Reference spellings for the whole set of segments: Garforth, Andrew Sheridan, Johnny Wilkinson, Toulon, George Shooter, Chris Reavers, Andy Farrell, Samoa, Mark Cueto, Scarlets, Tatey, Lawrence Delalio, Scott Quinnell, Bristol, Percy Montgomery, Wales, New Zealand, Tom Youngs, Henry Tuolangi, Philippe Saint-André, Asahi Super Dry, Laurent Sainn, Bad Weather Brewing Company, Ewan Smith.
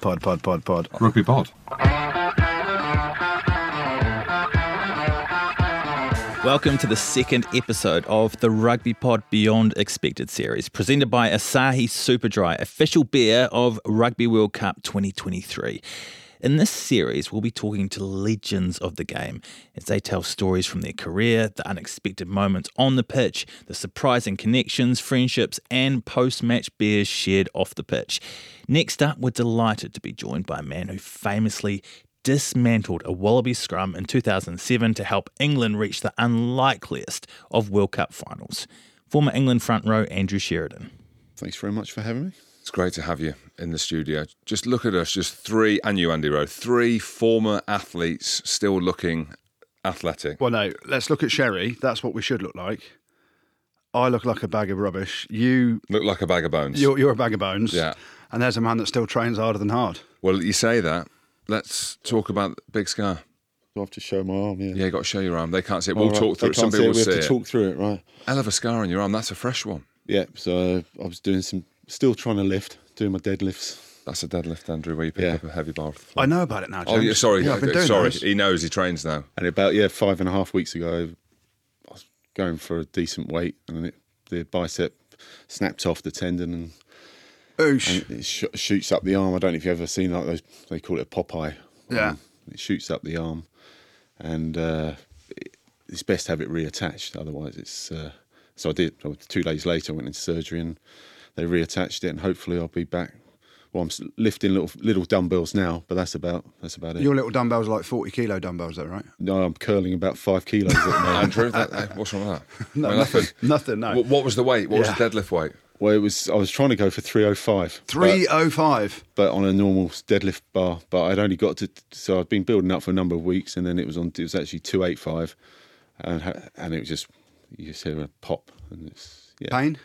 Pod. Rugby Pod. Welcome to the second episode of the Rugby Pod Beyond Expected series, presented by Asahi Superdry, official beer of Rugby World Cup 2023. In this series, we'll be talking to legends of the game as they tell stories from their career, the unexpected moments on the pitch, the surprising connections, friendships, and post-match beers shared off the pitch. Next up, we're delighted to be joined by a man who famously dismantled a Wallaby scrum in 2007 to help England reach the unlikeliest of World Cup finals. Former England front row Andrew Sheridan. Thanks very much for having me. It's great to have you in the studio. Just look at us, just three, and you, Andy Rowe, three former athletes still looking athletic. Well, no, let's look at Sherry. That's what we should look like. I look like a bag of rubbish. You look like a bag of bones. You're a bag of bones. Yeah. And there's a man that still trains harder than hard. Well, you say that. Let's talk about Big Scar. I have to show my arm, yeah. Yeah, you've got to show your arm. They can't see it. We'll talk through it. Some people will see it. We have to talk through it, right. Hell of a scar on your arm. That's a fresh one. Yeah, so I was doing still trying to lift, doing my deadlifts. That's a deadlift, Andrew, where you pick up a heavy bar. I know about it now, James. Oh, yeah, sorry. Yeah, I've been doing those. He knows. He trains now. And about, 5.5 weeks ago, I was going for a decent weight, and the bicep snapped off the tendon and... And it shoots up the arm. I don't know if you've ever seen like those. They call it a Popeye. Yeah. It shoots up the arm, and it's best to have it reattached. Otherwise, it's. So I did. 2 days later, I went into surgery, and they reattached it. And hopefully, I'll be back. Well, I'm lifting little dumbbells now, but that's about it. Your little dumbbells are like 40 kilo dumbbells, though, right? No, I'm curling about 5 kilos at the moment. Andrew, what's wrong with that? No, nothing. No. What was the weight? What was the deadlift weight? Well, I was trying to go for 305. 305? But on a normal deadlift bar. But I'd only got to... So I'd been building up for a number of weeks, and then it was actually 285. And it was just... You just hear a pop. And it's... Yeah. Pain?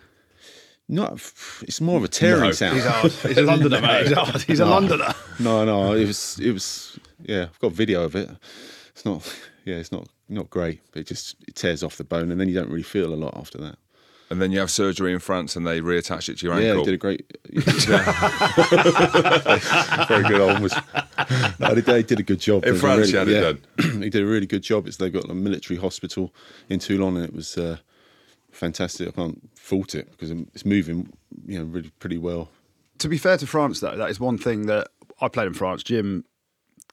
No, it's more of a tearing sound. He's hard. He's a Londoner, mate. He's hard. He's a Londoner. No. It was... Yeah, I've got video of it. It's not... Yeah, it's not great. But it tears off the bone, and then you don't really feel a lot after that. And then you have surgery in France and they reattach it to your ankle. Yeah, they did a great... Very good almost. No, they did a good job. In France, you had it done. They did a really good job. They've got a military hospital in Toulon, and it was fantastic. I can't fault it because it's moving really pretty well. To be fair to France, though, that is one thing that... I played in France, Jim...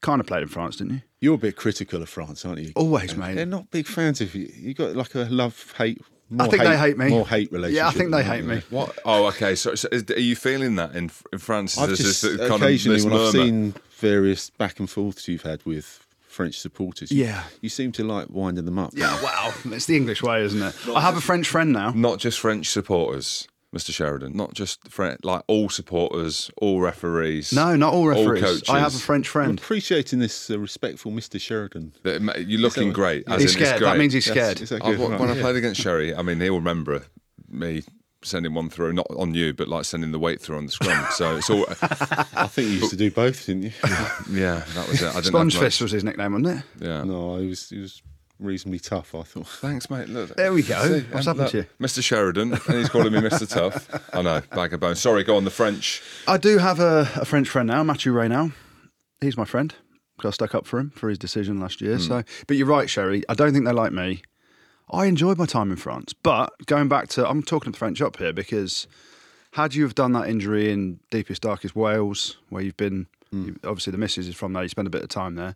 Kind of played in France, didn't you? You're a bit critical of France, aren't you? Always, mate. They're not big fans of you. You got like a love-hate... I think they hate me. More hate relationship. Yeah, I think they hate me. What? Oh, okay. So are you feeling that in France? I've just occasionally, when I've seen various back and forths you've had with French supporters, you seem to like winding them up. Yeah, wow. It's the English way, isn't it? I have a French friend now. Not just French supporters, Mr. Sheridan. Not just French, like all supporters, all referees. No, not all referees. All coaches. I have a French friend. I'm appreciating this respectful Mr. Sheridan. You're looking great. As he's scared. That means he's scared. When I played against Sherry, I mean, he'll remember me sending one through, not on you, but like sending the weight through on the scrum. So it's all. I think you used to do both, didn't you? Yeah, that was it. I didn't Sponge Fist was his nickname, wasn't it? Yeah. No, he was reasonably tough, I thought. Thanks, mate. Look, there we go. See, what's happened to you? Mr. Sheridan, and he's calling me Mr. Tough. I know, bag of bones. Sorry, go on, the French. I do have a French friend now, Mathieu Reynal. He's my friend, because I stuck up for him for his decision last year. So, but you're right, Sherry, I don't think they like me. I enjoyed my time in France, but going back to, I'm talking to the French up here, because had you have done that injury in deepest, darkest Wales, where you've been, obviously the missus is from there, you spend a bit of time there,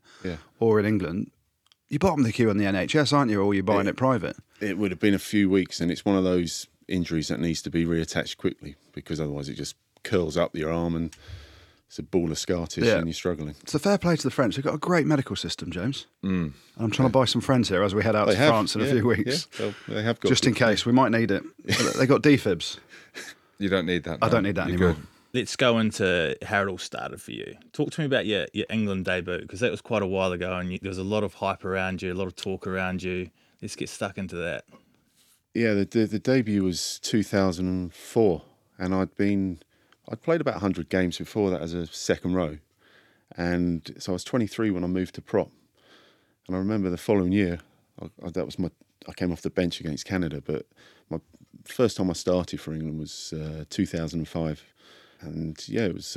or in England, you bottom the queue on the NHS, aren't you, or you're buying it private? It would have been a few weeks, and it's one of those injuries that needs to be reattached quickly, because otherwise it just curls up your arm and it's a ball of scar tissue and you're struggling. So fair play to the French. They've got a great medical system, James. And I'm trying to buy some friends here as we head out to France in a few weeks. Yeah. Well, they have got just in case. We might need it. They got defibs. You don't need that. I don't need that anymore. Good. Let's go into how it all started for you. Talk to me about your England debut, because that was quite a while ago, and there was a lot of hype around you, a lot of talk around you. Let's get stuck into that. Yeah, the debut was 2004, and I'd played about 100 games before that as a second row, and so I was 23 when I moved to prop. And I remember the following year, I came off the bench against Canada, but my first time I started for England was 2005. And, it was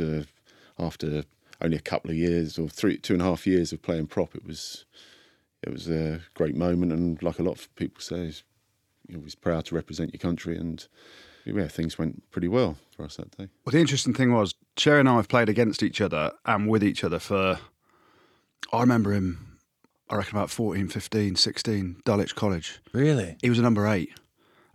after only a couple of years or two and a half years of playing prop, it was a great moment. And like a lot of people say, you're always proud to represent your country, and yeah, things went pretty well for us that day. Well, the interesting thing was, Cherry and I have played against each other and with each other for, I remember him, I reckon about 14, 15, 16, Dulwich College. Really? He was a number 8.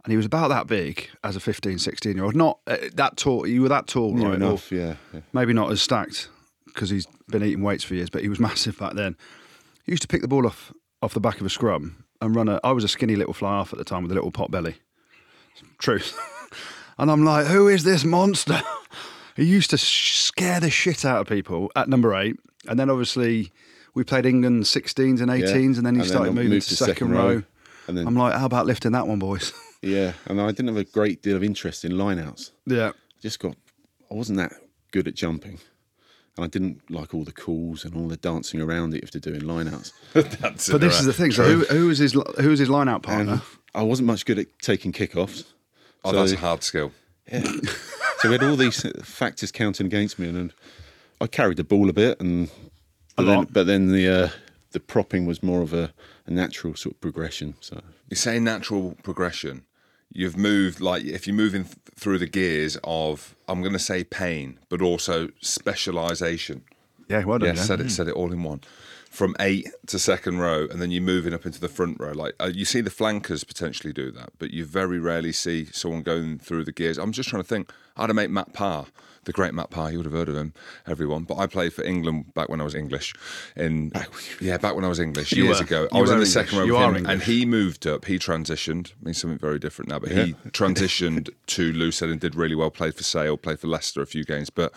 And he was about that big as a 15, 16-year-old. Not that tall. You were that tall, right? Enough, yeah. Maybe not as stacked because he's been eating weights for years, but he was massive back then. He used to pick the ball off the back of a scrum and run I was a skinny little fly-half at the time with a little pot belly. Truth. And I'm like, who is this monster? He used to scare the shit out of people at number 8. And then obviously we played England 16s and 18s, and then he started moving to second row. And then I'm like, how about lifting that one, boys? Yeah, and I didn't have a great deal of interest in line-outs. Yeah. I wasn't that good at jumping. And I didn't like all the calls and all the dancing around that you have to do in line-outs. But this is the thing, so who was his line-out partner? And I wasn't much good at taking kickoffs. Oh, so, that's a hard skill. Yeah. So we had all these factors counting against me, and I carried the ball a bit, but then the propping was more of a natural sort of progression. So you say natural progression. You've moved, like, if you're moving through the gears of, I'm going to say pain, but also specialisation. Yeah, well done. Yeah, said it all in one. From 8 to second row, and then you're moving up into the front row. Like you see the flankers potentially do that, but you very rarely see someone going through the gears. I'm just trying to think. I had a mate, Matt Parr, the great Matt Parr. You would have heard of him, everyone. But I played for England back when I was English. Back when I was English years ago. I was in the second row with him, and he moved up. He transitioned. I mean, something very different now, but he transitioned to loose end and did really well. Played for Sale, played for Leicester a few games. But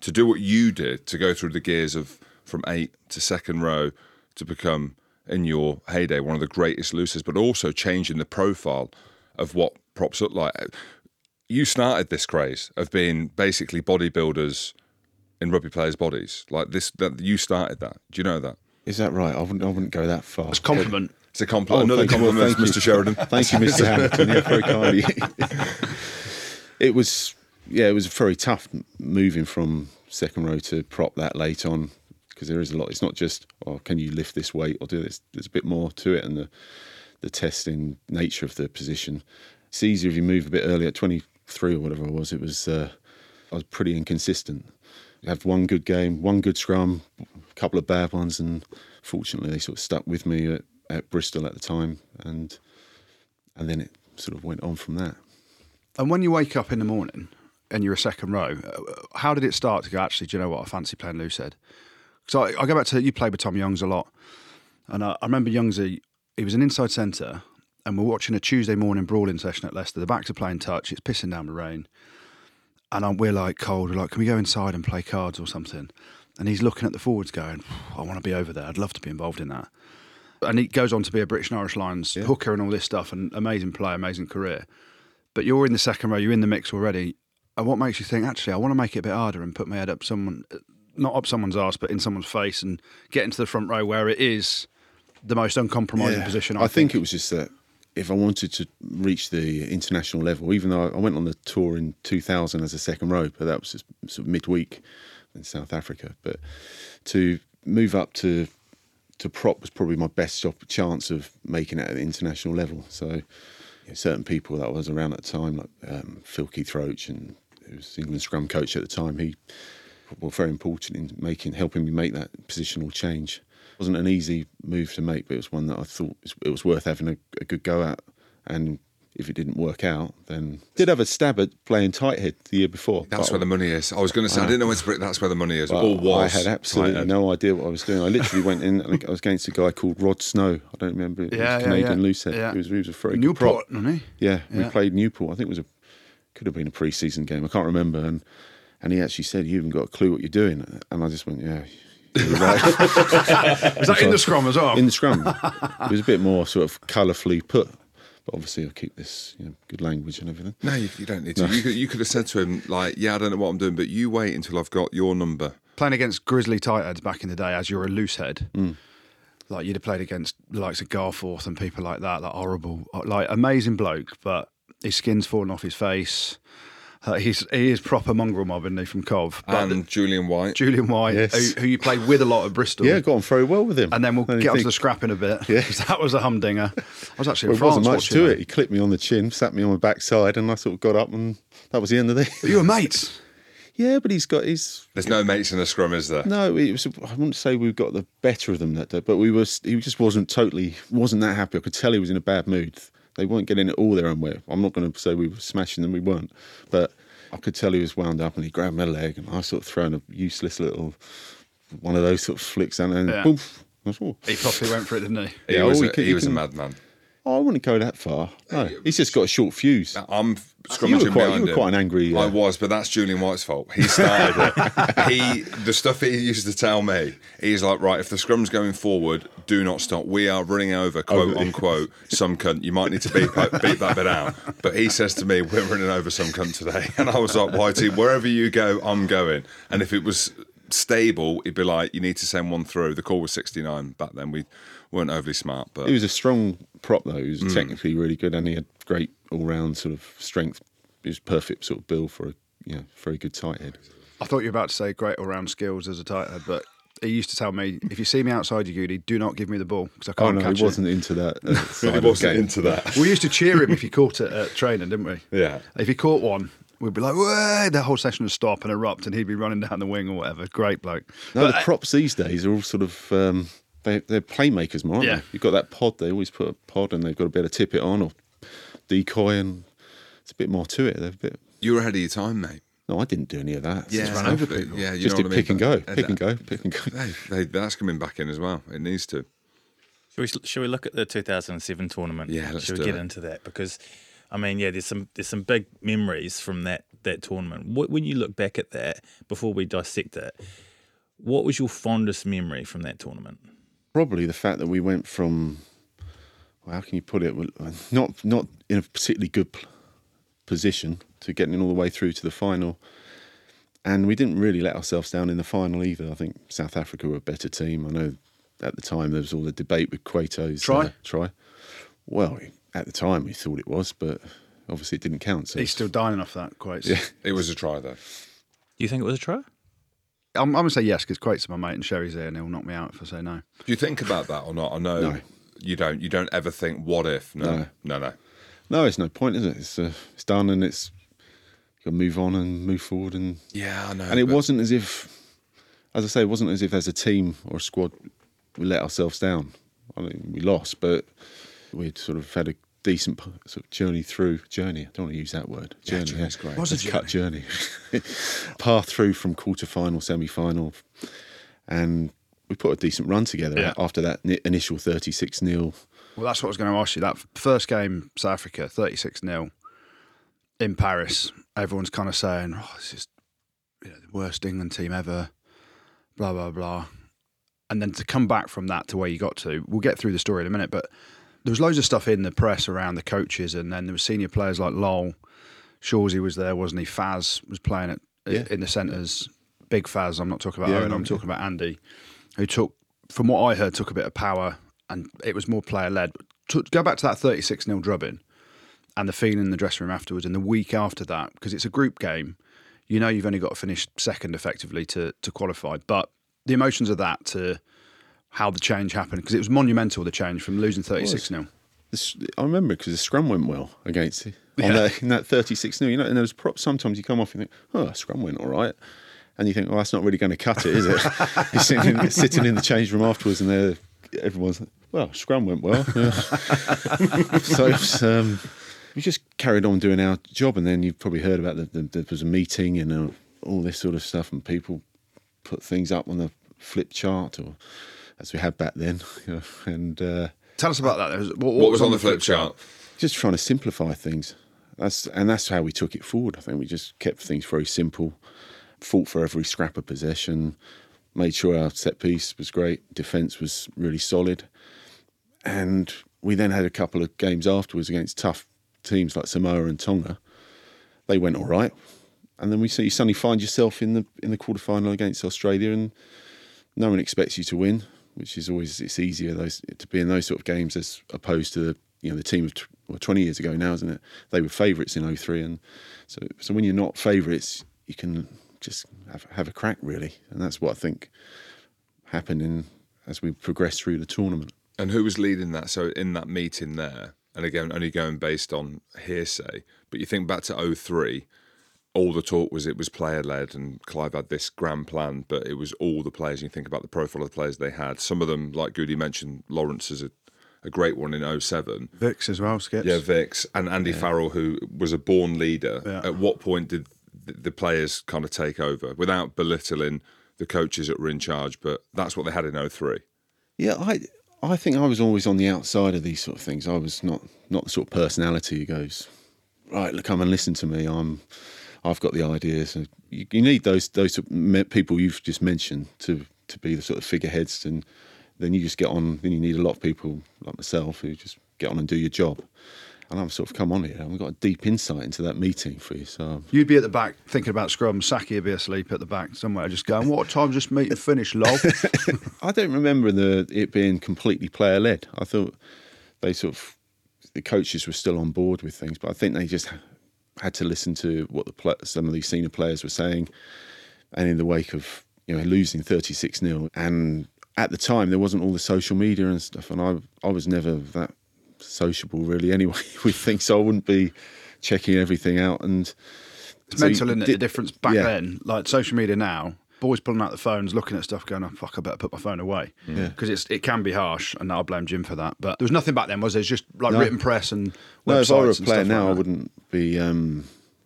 to do what you did, to go through the gears of from 8 to second row to become, in your heyday, one of the greatest loosers, but also changing the profile of what props look like. You started this craze of being basically bodybuilders in rugby players' bodies. Like this, you started that. Do you know that? Is that right? I wouldn't go that far. It's a compliment. Okay. It's a compliment. Oh, another compliment, Mr. Sheridan. Thank you, Mr. Hamilton. Yeah, very kindly. It was very tough moving from second row to prop that late on. Because there is a lot. It's not just, oh, can you lift this weight or do this? There's a bit more to it, and the testing nature of the position. It's easier if you move a bit earlier. At 23 or whatever I was, I was pretty inconsistent. I had one good game, one good scrum, a couple of bad ones, and fortunately they sort of stuck with me at Bristol at the time, and then it sort of went on from that. And when you wake up in the morning and you're a second row, how did it start to go, actually, do you know what, I fancy playing loose head? So I go back to, you played with Tom Youngs a lot. And I remember Youngs, he was an inside centre, and we're watching a Tuesday morning brawling session at Leicester. The backs are playing touch. It's pissing down the rain. And we're like cold. We're like, can we go inside and play cards or something? And he's looking at the forwards going, I want to be over there. I'd love to be involved in that. And he goes on to be a British and Irish Lions hooker and all this stuff, and amazing player, amazing career. But you're in the second row. You're in the mix already. And what makes you think, actually, I want to make it a bit harder and put my head up someone... not up someone's arse, but in someone's face, and get into the front row where it is the most uncompromising position. I think it was just that if I wanted to reach the international level, even though I went on the tour in 2000 as a second row, but that was just sort of midweek in South Africa. But to move up to prop was probably my best chance of making it at the international level. So certain people that was around at the time, like Phil Keith Roach, and who was England scrum coach at the time, he... were very important in helping me make that positional change. It wasn't an easy move to make, but it was one that I thought it was worth having a good go at. And if it didn't work out, then... I did have a stab at playing tight head the year before. That's where the money is. I was going to say, I didn't know where to break, that's where the money is. Well, I had absolutely no idea what I was doing. I literally went in, I was against a guy called Rod Snow. I don't remember. He was Canadian loosehead. Yeah. He was a very Newport, good prop. Wasn't he? Yeah, we played Newport. I think it was could have been a pre-season game. I can't remember. And he actually said, you haven't got a clue what you're doing. And I just went, yeah, you're right. Was that in the scrum as well? In the scrum. It was a bit more sort of colourfully put. But obviously I'll keep this good language and everything. No, you don't need to. No. You could have said to him, like, yeah, I don't know what I'm doing, but you wait until I've got your number. Playing against grizzly tight heads back in the day as you're a loose head, like you'd have played against the likes of Garforth and people like that, like horrible, like amazing bloke, but his skin's fallen off his face. He is proper mongrel mob, isn't he, from Cov? But and Julian White, yes. who you played with a lot at Bristol. Yeah, got on very well with him. And then we'll get onto the scrap in a bit, because that was a humdinger. I was actually in France watching it. Wasn't much to it. He clipped me on the chin, sat me on my backside, and I sort of got up, and that was the end of it. But you were mates? Yeah, but he's got his... There's no mates in a scrum, is there? No, it was, I wouldn't say we got the better of them that day, but he just wasn't that happy. I could tell he was in a bad mood. They weren't getting it all their own way. I'm not going to say we were smashing them, we weren't. But I could tell he was wound up, and he grabbed my leg, and I sort of thrown a useless little one of those sort of flicks, and then Boom. He probably went for it, didn't he? He was a madman. Oh, I wouldn't go that far. No, he's just got a short fuse. I'm scrummaging behind him. You were quite an angry... I was, but that's Julian White's fault. He started it. The stuff he used to tell me, he's like, right, if the scrum's going forward, do not stop. We are running over, quote, unquote, some cunt. You might need to beep that bit out. But he says to me, we're running over some cunt today. And I was like, Whitey, wherever you go, I'm going. And if it was stable, it'd be like, you need to send one through. The call was 69 back then. We weren't overly smart. But he was a strong... prop though, he was technically really good, and he had great all-round sort of strength. He was perfect sort of build for a very good tight head. I thought you were about to say great all-round skills as a tight head, but he used to tell me, if you see me outside you, Goody, do not give me the ball because I can't catch it. He wasn't into that. He wasn't into that. We used to cheer him if he caught it at training, didn't we? Yeah. If he caught one, we'd be like, way, the whole session would stop and erupt, and he'd be running down the wing or whatever. Great bloke. No, but the props these days are all sort of... They're playmakers more, aren't they? You've got that pod, they always put a pod, and they've got to be able to tip it on or decoy, and it's a bit more to it. You were ahead of your time, mate. No, I didn't do any of that. Yeah, ran over people. Yeah, you just did pick and go. That's coming back in as well. It needs to. Shall we look at the 2007 tournament? Yeah, let's get into that, because I mean, yeah, there's some big memories from that tournament. When you look back at that, before we dissect it, what was your fondest memory from that tournament? Probably the fact that we went from, well, how can you put it, not in a particularly good position to getting all the way through to the final. And we didn't really let ourselves down in the final either. I think South Africa were a better team. I know at the time there was all the debate with Cueto's try. Well, at the time we thought it was, but obviously it didn't count. So. He's still dying off that, Quates. Yeah. It was a try, though. Do you think it was a try? I'm going to say yes, because Quates is my mate and Sherry's there, and he'll knock me out if I say no. Do you think about that or not? I know you don't. You don't ever think, what if? No. No, it's no point, is it? It's done, and it's you've got to move on and move forward. And yeah, I know. And it wasn't as if, as I say, it wasn't as if as a team or a squad we let ourselves down. I mean, we lost, but we'd sort of had a decent sort of journey. I don't want to use that word. Journey, that's great. What's a journey? Cut journey. Path through from quarter-final, semi-final. And we put a decent run together after that initial 36-0. Well, that's what I was going to ask you. That first game, South Africa, 36-0 in Paris. Everyone's kind of saying, oh, this is the worst England team ever, blah, blah, blah. And then to come back from that to where you got to, we'll get through the story in a minute, but... There was loads of stuff in the press around the coaches, and then there were senior players like Lowell. Shawsey was there, wasn't he? Faz was playing in the centres. Big Faz, I'm not talking about Owen, I'm talking about Andy, who took, from what I heard, took a bit of power, and it was more player-led. But go back to that 36-0 drubbing and the feeling in the dressing room afterwards and the week after that, because it's a group game. You know you've only got to finish second, effectively, to qualify. But the emotions of that to... how the change happened, because it was monumental, the change from losing 36-0. I remember, because the scrum went well against it in that 36-0. You know, and those props, sometimes you come off and think, oh, scrum went all right. And you think, well, that's not really going to cut it, is it? You're sitting in the change room afterwards, and everyone's like, well, scrum went well. Yeah. So it was, we just carried on doing our job, and then you probably heard about there was a meeting and all this sort of stuff, and people put things up on the flip chart or... as we had back then. And tell us about that. What was on the flip chart? Just trying to simplify things. That's how we took it forward. I think we just kept things very simple, fought for every scrap of possession, made sure our set-piece was great, defence was really solid. And we then had a couple of games afterwards against tough teams like Samoa and Tonga. They went all right. And then you suddenly find yourself in the quarter-final against Australia, and no one expects you to win, which is always, it's easier to be in those sort of games as opposed to the team of well, 20 years ago now, isn't it? They were favourites in 03, and so when you're not favourites, you can just have a crack, really. And that's what I think happened as we progressed through the tournament. And who was leading that? So in that meeting there, and again, only going based on hearsay, but you think back to 03, all the talk was it was player-led, and Clive had this grand plan, but it was all the players. You think about the profile of the players they had. Some of them, like Goody mentioned, Lawrence is a great one in 07. Vix as well, Skips. Yeah, Vix. And Andy Farrell, who was a born leader. Yeah. At what point did the players kind of take over, without belittling the coaches that were in charge? But that's what they had in 03. Yeah, I think I was always on the outside of these sort of things. I was not the sort of personality who goes, right, come and listen to me. I've got the ideas. And you need those people you've just mentioned to be the sort of figureheads, and then you just get on. Then you need a lot of people like myself who just get on and do your job. And I've sort of come on here, and we've got a deep insight into that meeting for you. So you'd be at the back thinking about scrum. Saki would be asleep at the back somewhere, just going, "What time's this meeting finish, lol?" I don't remember it being completely player led. I thought the coaches were still on board with things, but I think they just had to listen to what some of these senior players were saying. And in the wake of losing 36-0, and at the time there wasn't all the social media and stuff, and I was never that sociable really anyway with things, so I wouldn't be checking everything out. And it's mental, isn't it, the difference back then? Like social media now, boys pulling out the phones, looking at stuff, going, "Oh fuck, I better put my phone away," because it can be harsh, and I blame Jim for that. But there was nothing back then, was there? It was just like written press and websites. No, if I were a player now, I wouldn't be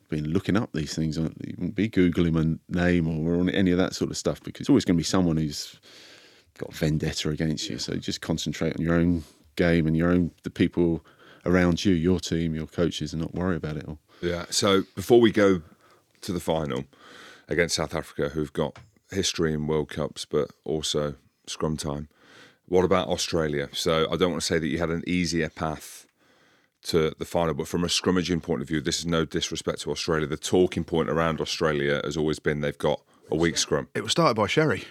been looking up these things. You wouldn't be googling my name or any of that sort of stuff, because it's always going to be someone who's got vendetta against you. So you just concentrate on your own game and the people around you, your team, your coaches, and not worry about it all. Yeah. So before we go to the final against South Africa, who've got history in World Cups but also scrum time, what about Australia? So I don't want to say that you had an easier path to the final, but from a scrummaging point of view, this is no disrespect to Australia. The talking point around Australia has always been they've got a weak scrum. It was started by Sherry.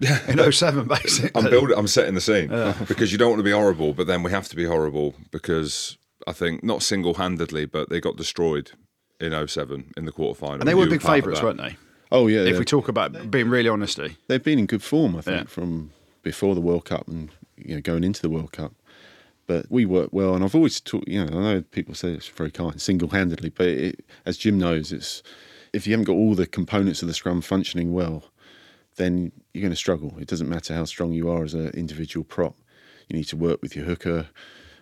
Yeah, in 07, basically. I'm setting the scene, because you don't want to be horrible, but then we have to be horrible, because I think, not single-handedly, but they got destroyed in 07 in the quarterfinal. And they were big favourites, weren't they? Oh, yeah. If we talk about being really honesty. They've been in good form, I think, from before the World Cup and going into the World Cup. But we worked well, and I've always talked, I know people say it's very kind, single-handedly, but as Jim knows, it's if you haven't got all the components of the scrum functioning well, then you're going to struggle. It doesn't matter how strong you are as an individual prop. You need to work with your hooker.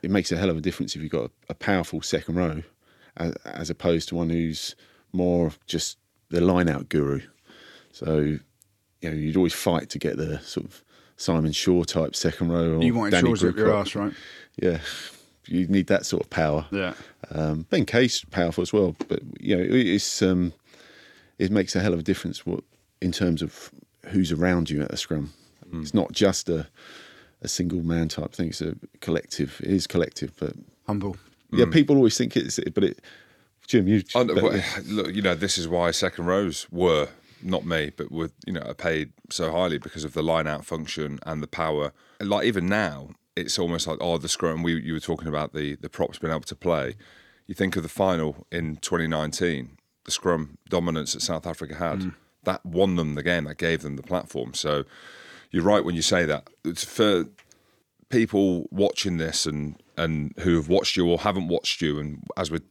It makes a hell of a difference if you've got a powerful second row as opposed to one who's more just the line-out guru. So, you'd always fight to get the sort of Simon Shaw type second row. Or you want Shaws up your ass, right? Yeah. You need that sort of power. Yeah. Ben Case powerful as well. But, it makes a hell of a difference in terms of who's around you at a scrum. It's not just a single man type thing. It's a collective. It is collective, but humble. Yeah, people always think it's. Jim, this is why second rows were not me, but were are paid so highly because of the line out function and the power. And like even now, it's almost like the scrum. You were talking about the props being able to play. You think of the final in 2019, the scrum dominance that South Africa had. That won them the game, that gave them the platform. So you're right when you say that. It's for people watching this and who have watched you or haven't watched you, and as we're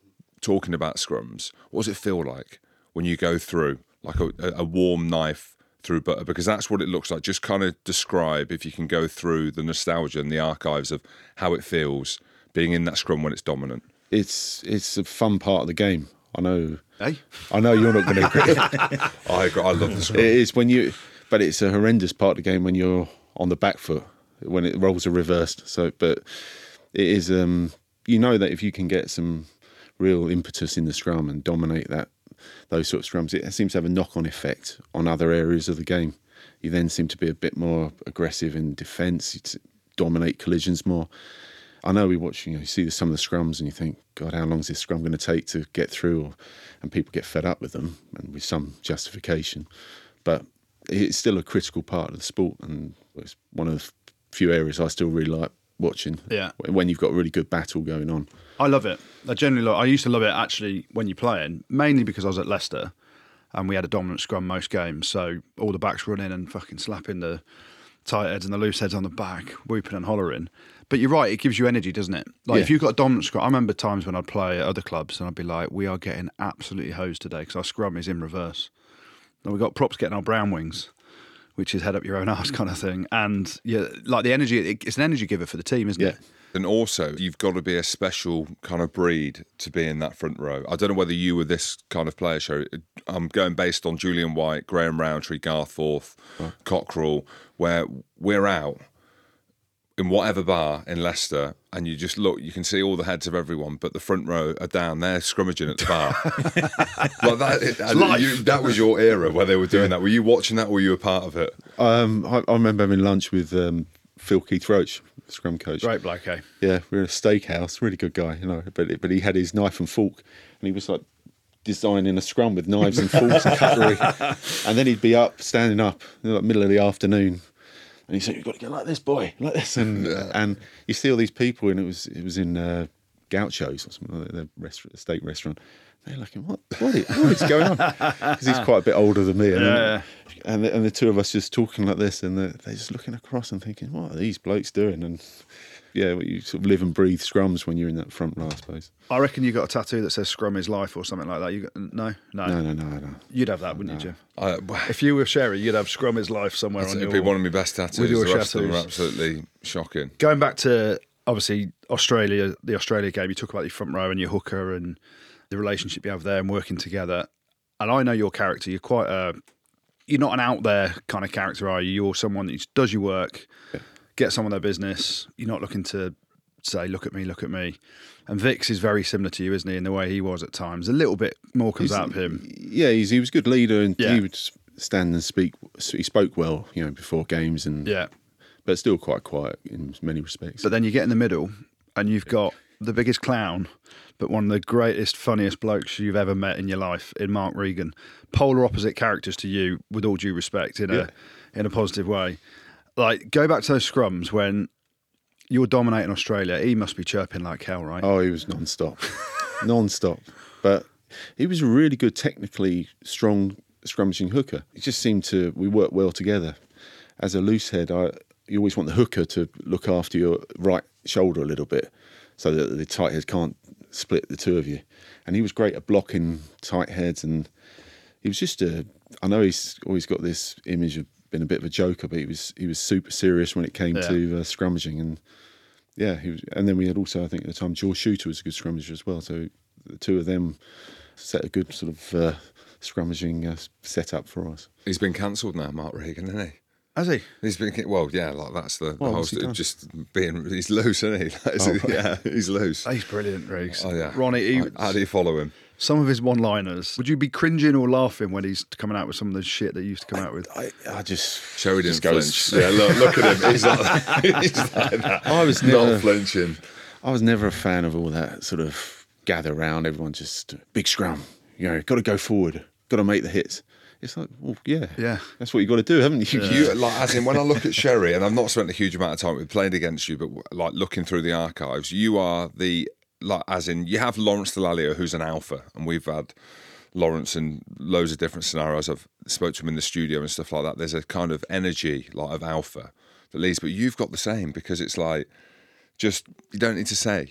talking about scrums, what does it feel like when you go through like a warm knife through butter? Because that's what it looks like. Just kind of describe, if you can go through the nostalgia and the archives of how it feels being in that scrum when it's dominant. It's a fun part of the game. I know. Hey? I know you're not going to agree. I love the scrum. It is but it's a horrendous part of the game when you're on the back foot, when it rolls are reversed. So, but it is, that if you can get some real impetus in the scrum and dominate those sort of scrums, it seems to have a knock-on effect on other areas of the game. You then seem to be a bit more aggressive in defence. You dominate collisions more. I know we watch, you see some of the scrums and you think, God, how long is this scrum going to take to get through? And people get fed up with them, and with some justification. But it's still a critical part of the sport, and it's one of the few areas I still really like watching. Yeah. When you've got a really good battle going on. I love it. I generally love it. I used to love it actually when you're playing, mainly because I was at Leicester and we had a dominant scrum most games. So all the backs running and fucking slapping the tight heads and the loose heads on the back, whooping and hollering. But you're right, it gives you energy, doesn't it? Like, yeah. If you've got a dominant scrum, I remember times when I'd play at other clubs and I'd be like, we are getting absolutely hosed today because our scrum is in reverse. And we've got props getting our brown wings, which is head up your own arse kind of thing. And yeah, like the energy, it's an energy giver for the team, isn't it? And also, you've got to be a special kind of breed to be in that front row. I don't know whether you were this kind of player, Sherry. I'm going based on Julian White, Graham Rowntree, Garforth, Cockrell, where we're out in whatever bar in Leicester, and you just look, you can see all the heads of everyone, but the front row are down there scrummaging at the bar. Like that was your era where they were doing that. Were you watching that or were you a part of it? I remember having lunch with Phil Keith Roach, scrum coach. Great bloke, eh? Yeah, we were in a steakhouse, really good guy, you know, but he had his knife and fork and he was like designing a scrum with knives and forks and cutlery. And then he'd be up, standing up, in the middle of the afternoon, and he said, "You've got to go like this, boy, like this." And you see all these people, and it was in Gaucho's or something, the steak restaurant. They're looking, what is going on? Because he's quite a bit older than me. And the two of us just talking like this, and they're just looking across and thinking, what are these blokes doing? And yeah, you sort of live and breathe scrums when you're in that front row, I suppose. I reckon you got a tattoo that says "Scrum is life" or something like that. You got, no. You'd have that, wouldn't you, Jeff? If you were Sherry, you'd have "Scrum is life" somewhere on your... It'd be one of my best tattoos. With your tattoos. Were absolutely shocking. Going back to, obviously, Australia, the Australia game, you talk about your front row and your hooker and the relationship you have there and working together. And I know your character, you're quite you're not an out there kind of character, are you? You're someone that does your work, gets on with their business. You're not looking to say, look at me. And Vix is very similar to you, isn't he, in the way he was at times? A little bit more comes out of him. Yeah, he was a good leader and he would stand and speak. He spoke well, you know, before games and but still quite quiet in many respects. But then you get in the middle and you've got the biggest clown, but one of the greatest, funniest blokes you've ever met in your life, in Mark Regan. Polar opposite characters to you, with all due respect, in a positive way. Like, go back to those scrums when you're dominating Australia. He must be chirping like hell, right? Oh, he was non-stop. But he was a really good, technically strong scrummaging hooker. It just seemed to, we worked well together. As a loose head, you always want the hooker to look after your right shoulder a little bit, so that the tight heads can't split the two of you. And he was great at blocking tight heads, and he was just I know he's always got this image of being a bit of a joker, but he was super serious when it came to scrummaging. And he was, and then we had also, I think at the time, George Shooter was a good scrummager as well. So the two of them set a good sort of scrummaging setup for us. He's been cancelled now, Mark Regan, hasn't he? Has he? He's been, well, yeah, like that's the whole, just being, he's loose, isn't he? He's loose. He's brilliant, Riggs. Oh, yeah. Ronnie, how do you follow him? Some of his one-liners. Would you be cringing or laughing when he's coming out with some of the shit that he used to come out with? I just... Sheridan flinch. Yeah, look at him. He's like, that. I was not flinching. I was never a fan of all that sort of gather round, everyone just, big scrum, you know, got to go forward, got to make the hits. It's like, well, yeah, that's what you got to do, haven't you? Yeah. You like, as in, when I look at Sherry, and I've not spent a huge amount of time with playing against you, but like looking through the archives, you are the, like, as in, you have Lawrence Delalio, who's an alpha, and we've had Lawrence in loads of different scenarios. I've spoke to him in the studio and stuff like that. There's a kind of energy, like, of alpha that leads, but you've got the same, because it's like, just you don't need to say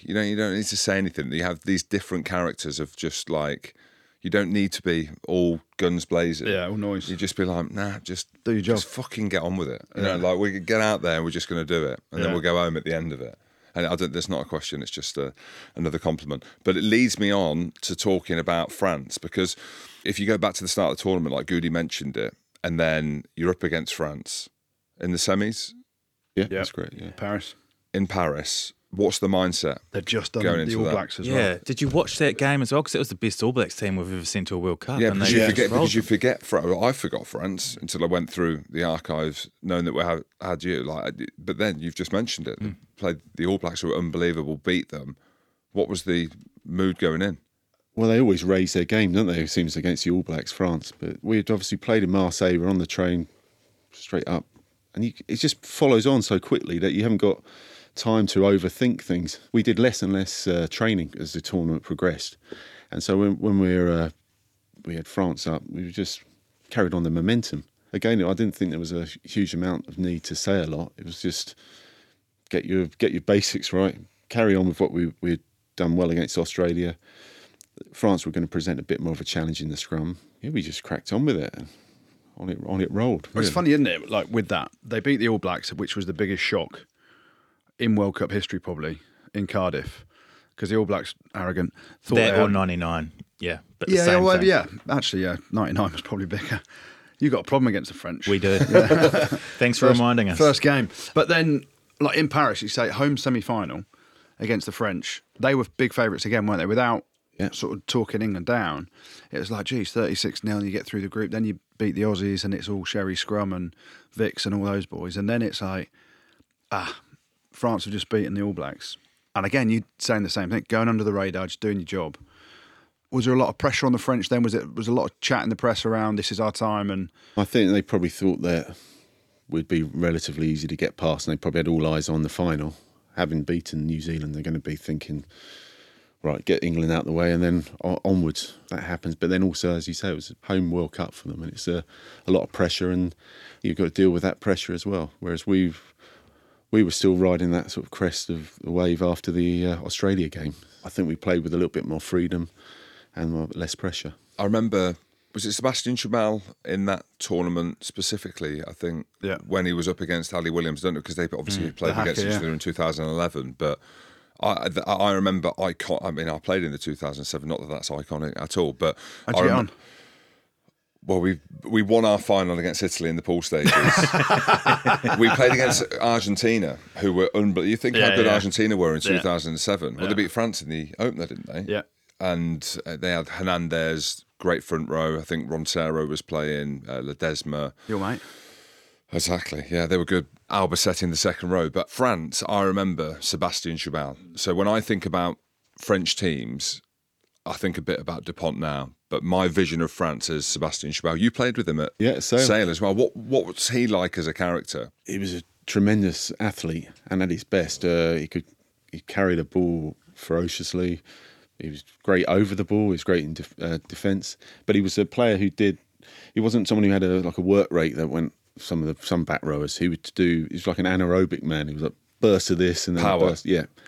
anything. You have these different characters of just like. You don't need to be all guns blazing. Yeah, all noise. You just be like, nah, just do your job. Just fucking get on with it. You know, like, we get out there and we're just going to do it, and then we'll go home at the end of it. And that's not a question; it's just another compliment. But it leads me on to talking about France, because if you go back to the start of the tournament, like Goody mentioned it, and then you're up against France in the semis. Yeah. That's great. Yeah, Paris. In Paris. What's the mindset? They've just done the All Blacks as well. Yeah. Did you watch that game as well? Because it was the best All Blacks team we've ever seen to a World Cup. Yeah, because you forget. I forgot France until I went through the archives, knowing that we had you. Like, but then you've just mentioned it. Played the All Blacks, who were unbelievable. Beat them. What was the mood going in? Well, they always raise their game, don't they? It seems against the All Blacks, France. But we had obviously played in Marseille. We're on the train straight up, and it just follows on so quickly that you haven't got time to overthink things. We did less and less training as the tournament progressed. And so when we had France up, we just carried on the momentum. Again, I didn't think there was a huge amount of need to say a lot. It was just get your basics right, carry on with what we'd done well against Australia. France were going to present a bit more of a challenge in the scrum. Yeah, we just cracked on with it. On it rolled. Really. Well, it's funny, isn't it? Like with that, they beat the All Blacks, which was the biggest shock in World Cup history, probably, in Cardiff. Because the All Blacks, arrogant, thought they were 99. Yeah, but yeah, the same thing. Yeah. Actually, yeah, 99 was probably bigger. You got a problem against the French. We do. Yeah. Thanks for reminding us. First game, but then, like in Paris, you say home semi-final against the French. They were big favourites again, weren't they? Without sort of talking England down, it was like, geez, 36-0. You get through the group, then you beat the Aussies, and it's all Sherry Scrum and Vix and all those boys. And then it's like, France have just beaten the All Blacks. And again, you're saying the same thing, going under the radar, just doing your job. Was there a lot of pressure on the French then? Was a lot of chat in the press around, this is our time? And I think they probably thought that we'd be relatively easy to get past, and they probably had all eyes on the final. Having beaten New Zealand, they're going to be thinking, right, get England out of the way, and then onwards. That happens. But then also, as you say, it was a home World Cup for them, and it's a lot of pressure, and you've got to deal with that pressure as well. Whereas we were still riding that sort of crest of the wave after the Australia game. I think we played with a little bit more freedom and less pressure. I remember, was it Sébastien Chabal in that tournament specifically, I think, when he was up against Ali Williams, don't know, because they obviously played against each other in 2011, but I remember, I played in the 2007, not that that's iconic at all, but... How'd you get on? Well, we won our final against Italy in the pool stages. We played against Argentina, who were unbelievable. You think how good Argentina were in 2007. Well, they beat France in the opener, didn't they? Yeah. And they had Hernandez, great front row. I think Roncero was playing, Ledesma. Your mate. Exactly, yeah, they were good. Albacete in the second row. But France, I remember Sébastien Chabal. So when I think about French teams, I think a bit about DuPont now. But my vision of France is Sébastien Chabal. You played with him at Sale as well. What was he like as a character? He was a tremendous athlete, and at his best, he carried the ball ferociously. He was great over the ball. He was great in defence. But he was a player who he wasn't someone who had a work rate that went. Some back rowers, he was like an anaerobic man. He was like, burst of this and then power.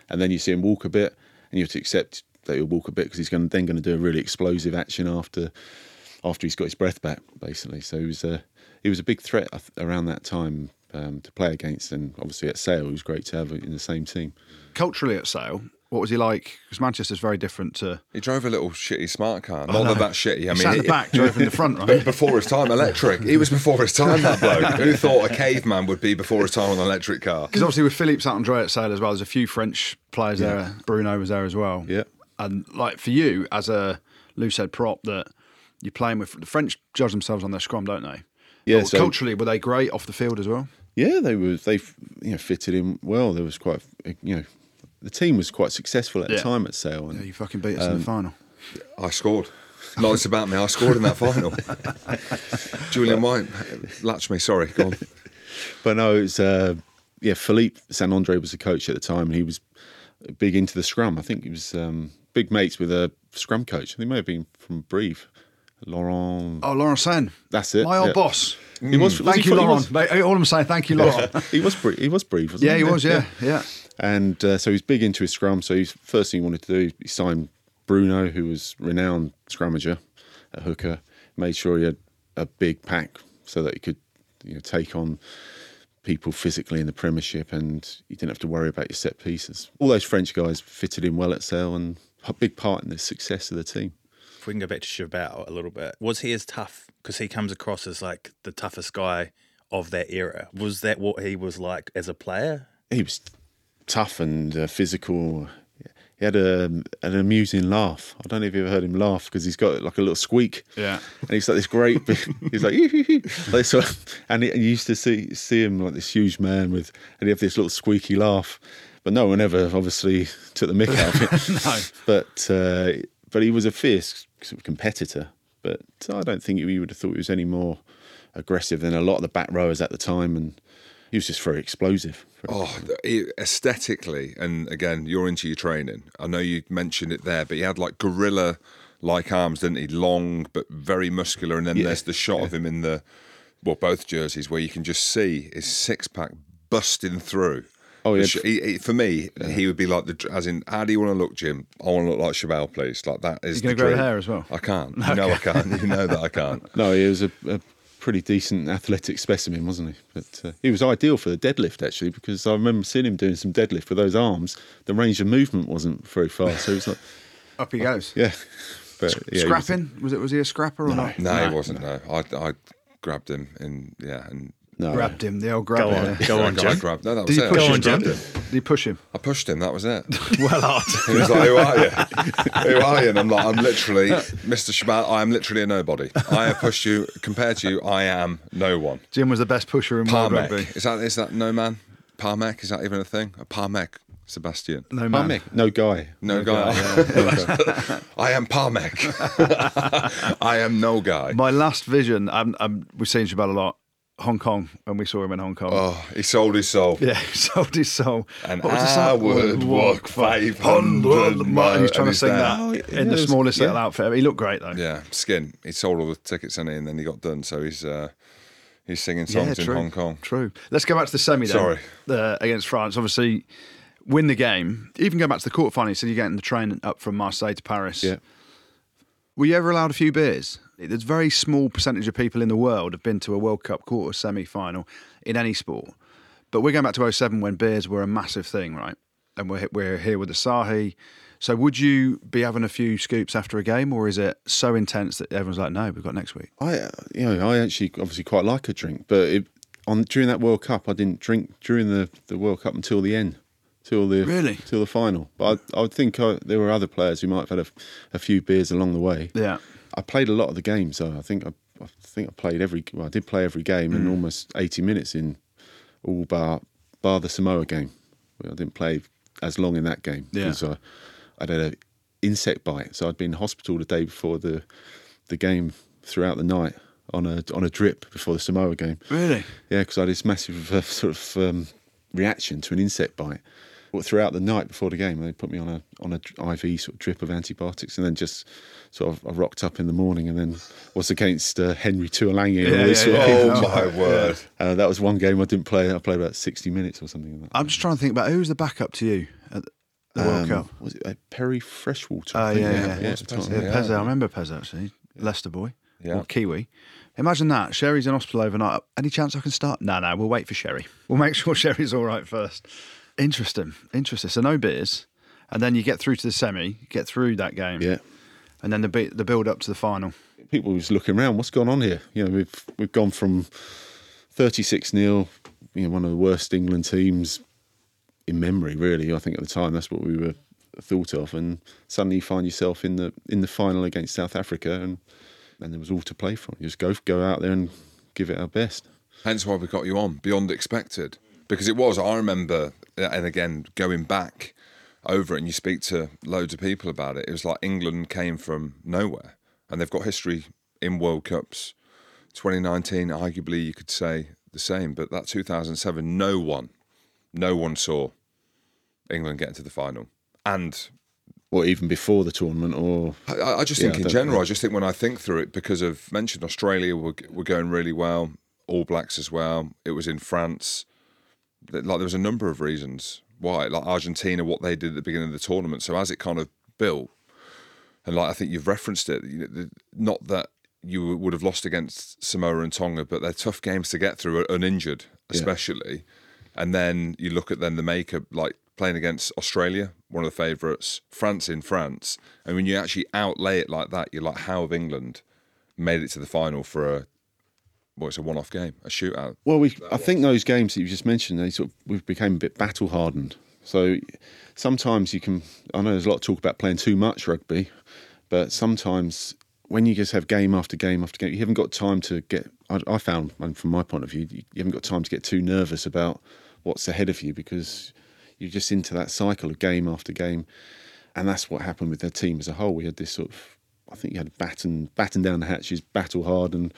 And then you see him walk a bit, and you have to accept that he'll walk a bit because he's then going to do a really explosive action after he's got his breath back, basically. So he was a big threat around that time to play against, and obviously at Sale, he was great to have in the same team. Culturally at Sale, what was he like? Because Manchester's very different to... He drove a little shitty smart car. Not that that's shitty. I mean, he sat in the back, drove in the front, right? But before his time, electric. He was before his time, that bloke. Who thought a caveman would be before his time on an electric car? Because obviously with Philippe Saint-André at Sale as well, there's a few French players there. Bruno was there as well. Yeah. And like for you, as a loosehead prop, that you're playing with... The French judge themselves on their scrum, don't they? Yeah. So, culturally, were they great off the field as well? Yeah, they were. They fitted in well. There was quite... The team was quite successful at the time at Sale. And, you fucking beat us in the final. I scored. Nice about me, I scored in that final. Julian White latched me, sorry, go on. But no, it was, Philippe Saint-André was the coach at the time, and he was big into the scrum. I think he was big mates with a scrum coach. He may have been from Brive. Laurent Sainn. That's it. My old boss. He was, thank you, Laurent. All I'm saying, thank you, Laurent. He was Brive, wasn't he? Yeah, he was, yeah. And so he's big into his scrum. So his first thing he wanted to do, he signed Bruno, who was renowned scrummager, a hooker, made sure he had a big pack so that he could take on people physically in the Premiership, and you didn't have to worry about your set pieces. All those French guys fitted in well at Sale and a big part in the success of the team. If we can go back to Chabal a little bit, was he as tough? Because he comes across as like the toughest guy of that era. Was that what he was like as a player? He was... tough and physical. He had an amusing laugh. I don't know if you ever heard him laugh, because he's got like a little squeak. Yeah, and he's like this great. Big, he's like, like sort of, and you used to see him like this huge man with, and he had this little squeaky laugh. But no one ever obviously took the mick out of it. No, but he was a fierce sort of competitor. But I don't think you would have thought he was any more aggressive than a lot of the back rowers at the time, and He was just very explosive. Aesthetically, and again, you're into your training. I know you mentioned it there, but he had like gorilla-like arms, didn't he? Long, but very muscular. And then there's the shot of him in the, well, both jerseys, where you can just see his six-pack busting through. Oh, yeah. For me, he would be like how do you want to look, Jim? I want to look like Chabal, please. Like that is. You're going to grow hair as well. I can't. Okay. No, I can't. You know that I can't. No, he was a pretty decent athletic specimen, wasn't he? But he was ideal for the deadlift actually, because I remember seeing him doing some deadlift with those arms. The range of movement wasn't very fast, so it was like up he goes. Yeah. But, scrapping? Was he a scrapper or not? No, he wasn't. No, I grabbed him and. No. Grabbed him, the old grab. Go on, Jim. Did you push him? I pushed him, that was it. Well hard. He was like, who are you? Who are you? And I'm like, I'm literally, Mr. Chabal, I am literally a nobody. I have pushed you, compared to you, I am no one. Jim was the best pusher in world rugby. Is that no man? Parmek, is that even a thing? A Parmek, Sébastien. No man. Parmek, no guy. No guy. I am Parmek. I am no guy. My last vision, we've seen Chabal a lot. Hong Kong, when we saw him in Hong Kong. Oh, he sold his soul. Yeah, he sold his soul. And I would walk 500 miles. He's trying to sing that in the smallest little outfit. He looked great, though. Yeah, skin. He sold all the tickets, didn't he? And then he got done, so he's singing songs in Hong Kong. True. Let's go back to the semi, then. Sorry. Against France. Obviously, win the game. Even go back to the quarterfinals, so you're getting the train up from Marseille to Paris. Yeah. Were you ever allowed a few beers? There's a very small percentage of people in the world have been to a World Cup quarter semi-final in any sport. But we're going back to 2007 when beers were a massive thing, right? And we're here with the Asahi. So would you be having a few scoops after a game, or is it so intense that everyone's like, no, we've got next week? I actually obviously quite like a drink, but during that World Cup, I didn't drink during the World Cup until the end. Till the final. But I would think there were other players who might have had a few beers along the way. Yeah. I played a lot of the games, though. I think I played every. Well, I did play every game and almost 80 minutes in all bar the Samoa game. I didn't play as long in that game because I'd had an insect bite, so I'd been in hospital the day before the game throughout the night on a drip before the Samoa game. Really? Yeah, because I had this massive reaction to an insect bite. Well, throughout the night before the game, they put me on a IV sort of drip of antibiotics, and then just sort of I rocked up in the morning, and then was against Henry Tuolangi and all this sort of people. Oh, my word. That was one game I didn't play. I played about 60 minutes or something. Like that. I'm just trying to think about who was the backup to you at the World Cup? Was it Perry Freshwater? Oh, yeah. Pezza. I remember Pezza, actually. Yeah. Leicester boy. Yeah. Or Kiwi. Imagine that. Sherry's in hospital overnight. Any chance I can start? No, we'll wait for Sherry. We'll make sure Sherry's all right first. Interesting. So no beers, and then you get through to the semi, get through that game, and then the build up to the final. People was looking around, what's going on here? You know, we've gone from 36-0, you know, one of the worst England teams in memory, really. I think at the time that's what we were thought of, and suddenly you find yourself in the final against South Africa, and there was all to play for. You just go out there and give it our best. Hence why we got you on Beyond Expected, because it was. I remember. And again, going back over it, and you speak to loads of people about it, it was like England came from nowhere, and they've got history in World Cups. 2019, arguably, you could say the same, but that 2007, no one saw England get into the final. And... Or even before the tournament, or... I just think in general, I just think when I think through it, because I've mentioned Australia were going really well, All Blacks as well, it was in France... Like there was a number of reasons why, like Argentina, what they did at the beginning of the tournament. So as it kind of built, and like I think you've referenced it, not that you would have lost against Samoa and Tonga, but they're tough games to get through, uninjured especially. Yeah. And then you look at then the makeup, like playing against Australia, one of the favourites, France in France, and when you actually outlay it like that, you're like, how have England made it to the final for a... Well, it's a one-off game, a shootout. Well, I think those games that you just mentioned, we've became a bit battle-hardened. So sometimes I know there's a lot of talk about playing too much rugby, but sometimes when you just have game after game after game, you haven't got time to get... I found, and from my point of view, you haven't got time to get too nervous about what's ahead of you, because you're just into that cycle of game after game. And that's what happened with their team as a whole. We had this sort of... I think you had batten down the hatches, battle-hardened,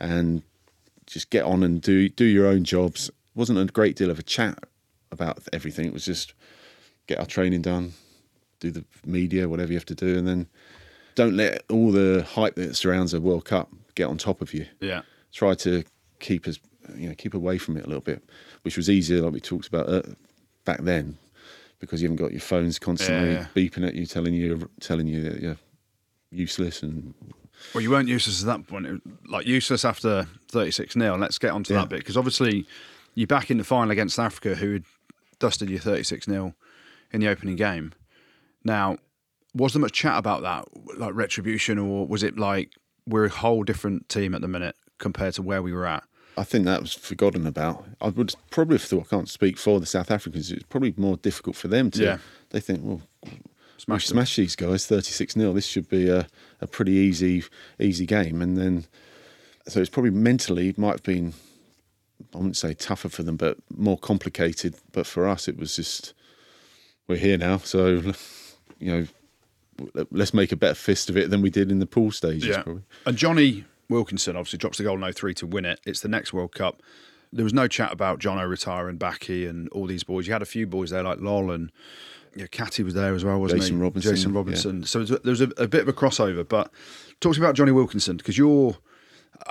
and just get on and do your own jobs wasn't a great deal of a chat about everything. It was just get our training done, do the media, whatever you have to do, and then don't let all the hype that surrounds a World Cup get on top of you. Yeah, try to keep away from it a little bit, which was easier, like we talked about back then, because you haven't got your phones constantly beeping at you, telling you that you're useless. And well, you weren't useless at that point. It was like useless after 36-0. Let's get onto that bit, because obviously you're back in the final against South Africa, who had dusted you 36-0 in the opening game. Now, was there much chat about that, like retribution, or was it like we're a whole different team at the minute compared to where we were at? I think that was forgotten about. I would probably have thought, I can't speak for the South Africans, it's probably more difficult for them to. Yeah. They think, well, smash these guys 36-0. This should be a pretty easy game. And then, so it's probably mentally might have been, I wouldn't say tougher for them, but more complicated. But for us, it was just, we're here now, so, you know, let's make a better fist of it than we did in the pool stages, probably. And Johnny Wilkinson obviously drops the goal in 03 to win it. It's the next World Cup. There was no chat about Jono retiring, Bakkie and all these boys. You had a few boys there like Lol and Catty was there as well, wasn't Jason he? Jason Robinson. Yeah. So there was a bit of a crossover. But talk to me about Johnny Wilkinson, because you're,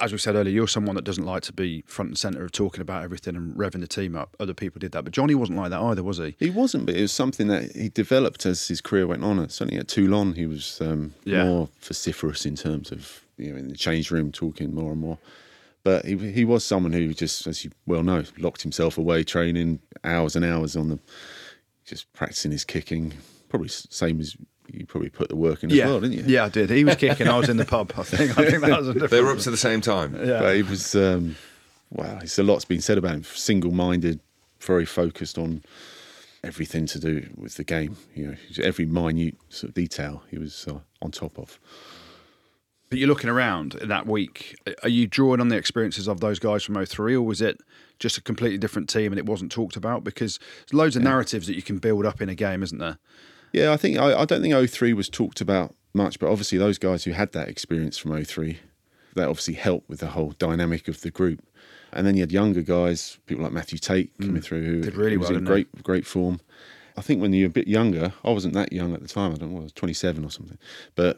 as we said earlier, you're someone that doesn't like to be front and centre of talking about everything and revving the team up. Other people did that. But Johnny wasn't like that either, was he? He wasn't, but it was something that he developed as his career went on. Certainly at Toulon, he was more vociferous in terms of, you know, in the change room talking more and more. But he was someone who just, as you well know, locked himself away training hours and hours on the, just practising his kicking. Probably same as you probably put the work in as well, didn't you? Yeah, I did. He was kicking. I was in the pub, I think. That was a different. They were up to the same time. Yeah. But he was, it's a lot's been said about him. Single-minded, very focused on everything to do with the game. You know, every minute sort of detail he was on top of. But you're looking around that week. Are you drawing on the experiences of those guys from 03, or was it just a completely different team and it wasn't talked about? Because there's loads of narratives that you can build up in a game, isn't there? Yeah, I don't think 03 was talked about much, but obviously those guys who had that experience from 03, that obviously helped with the whole dynamic of the group. And then you had younger guys, people like Matthew Tate coming through, who did really was well, in great form. I think when you're a bit younger, I wasn't that young at the time, I don't know, I was 27 or something, but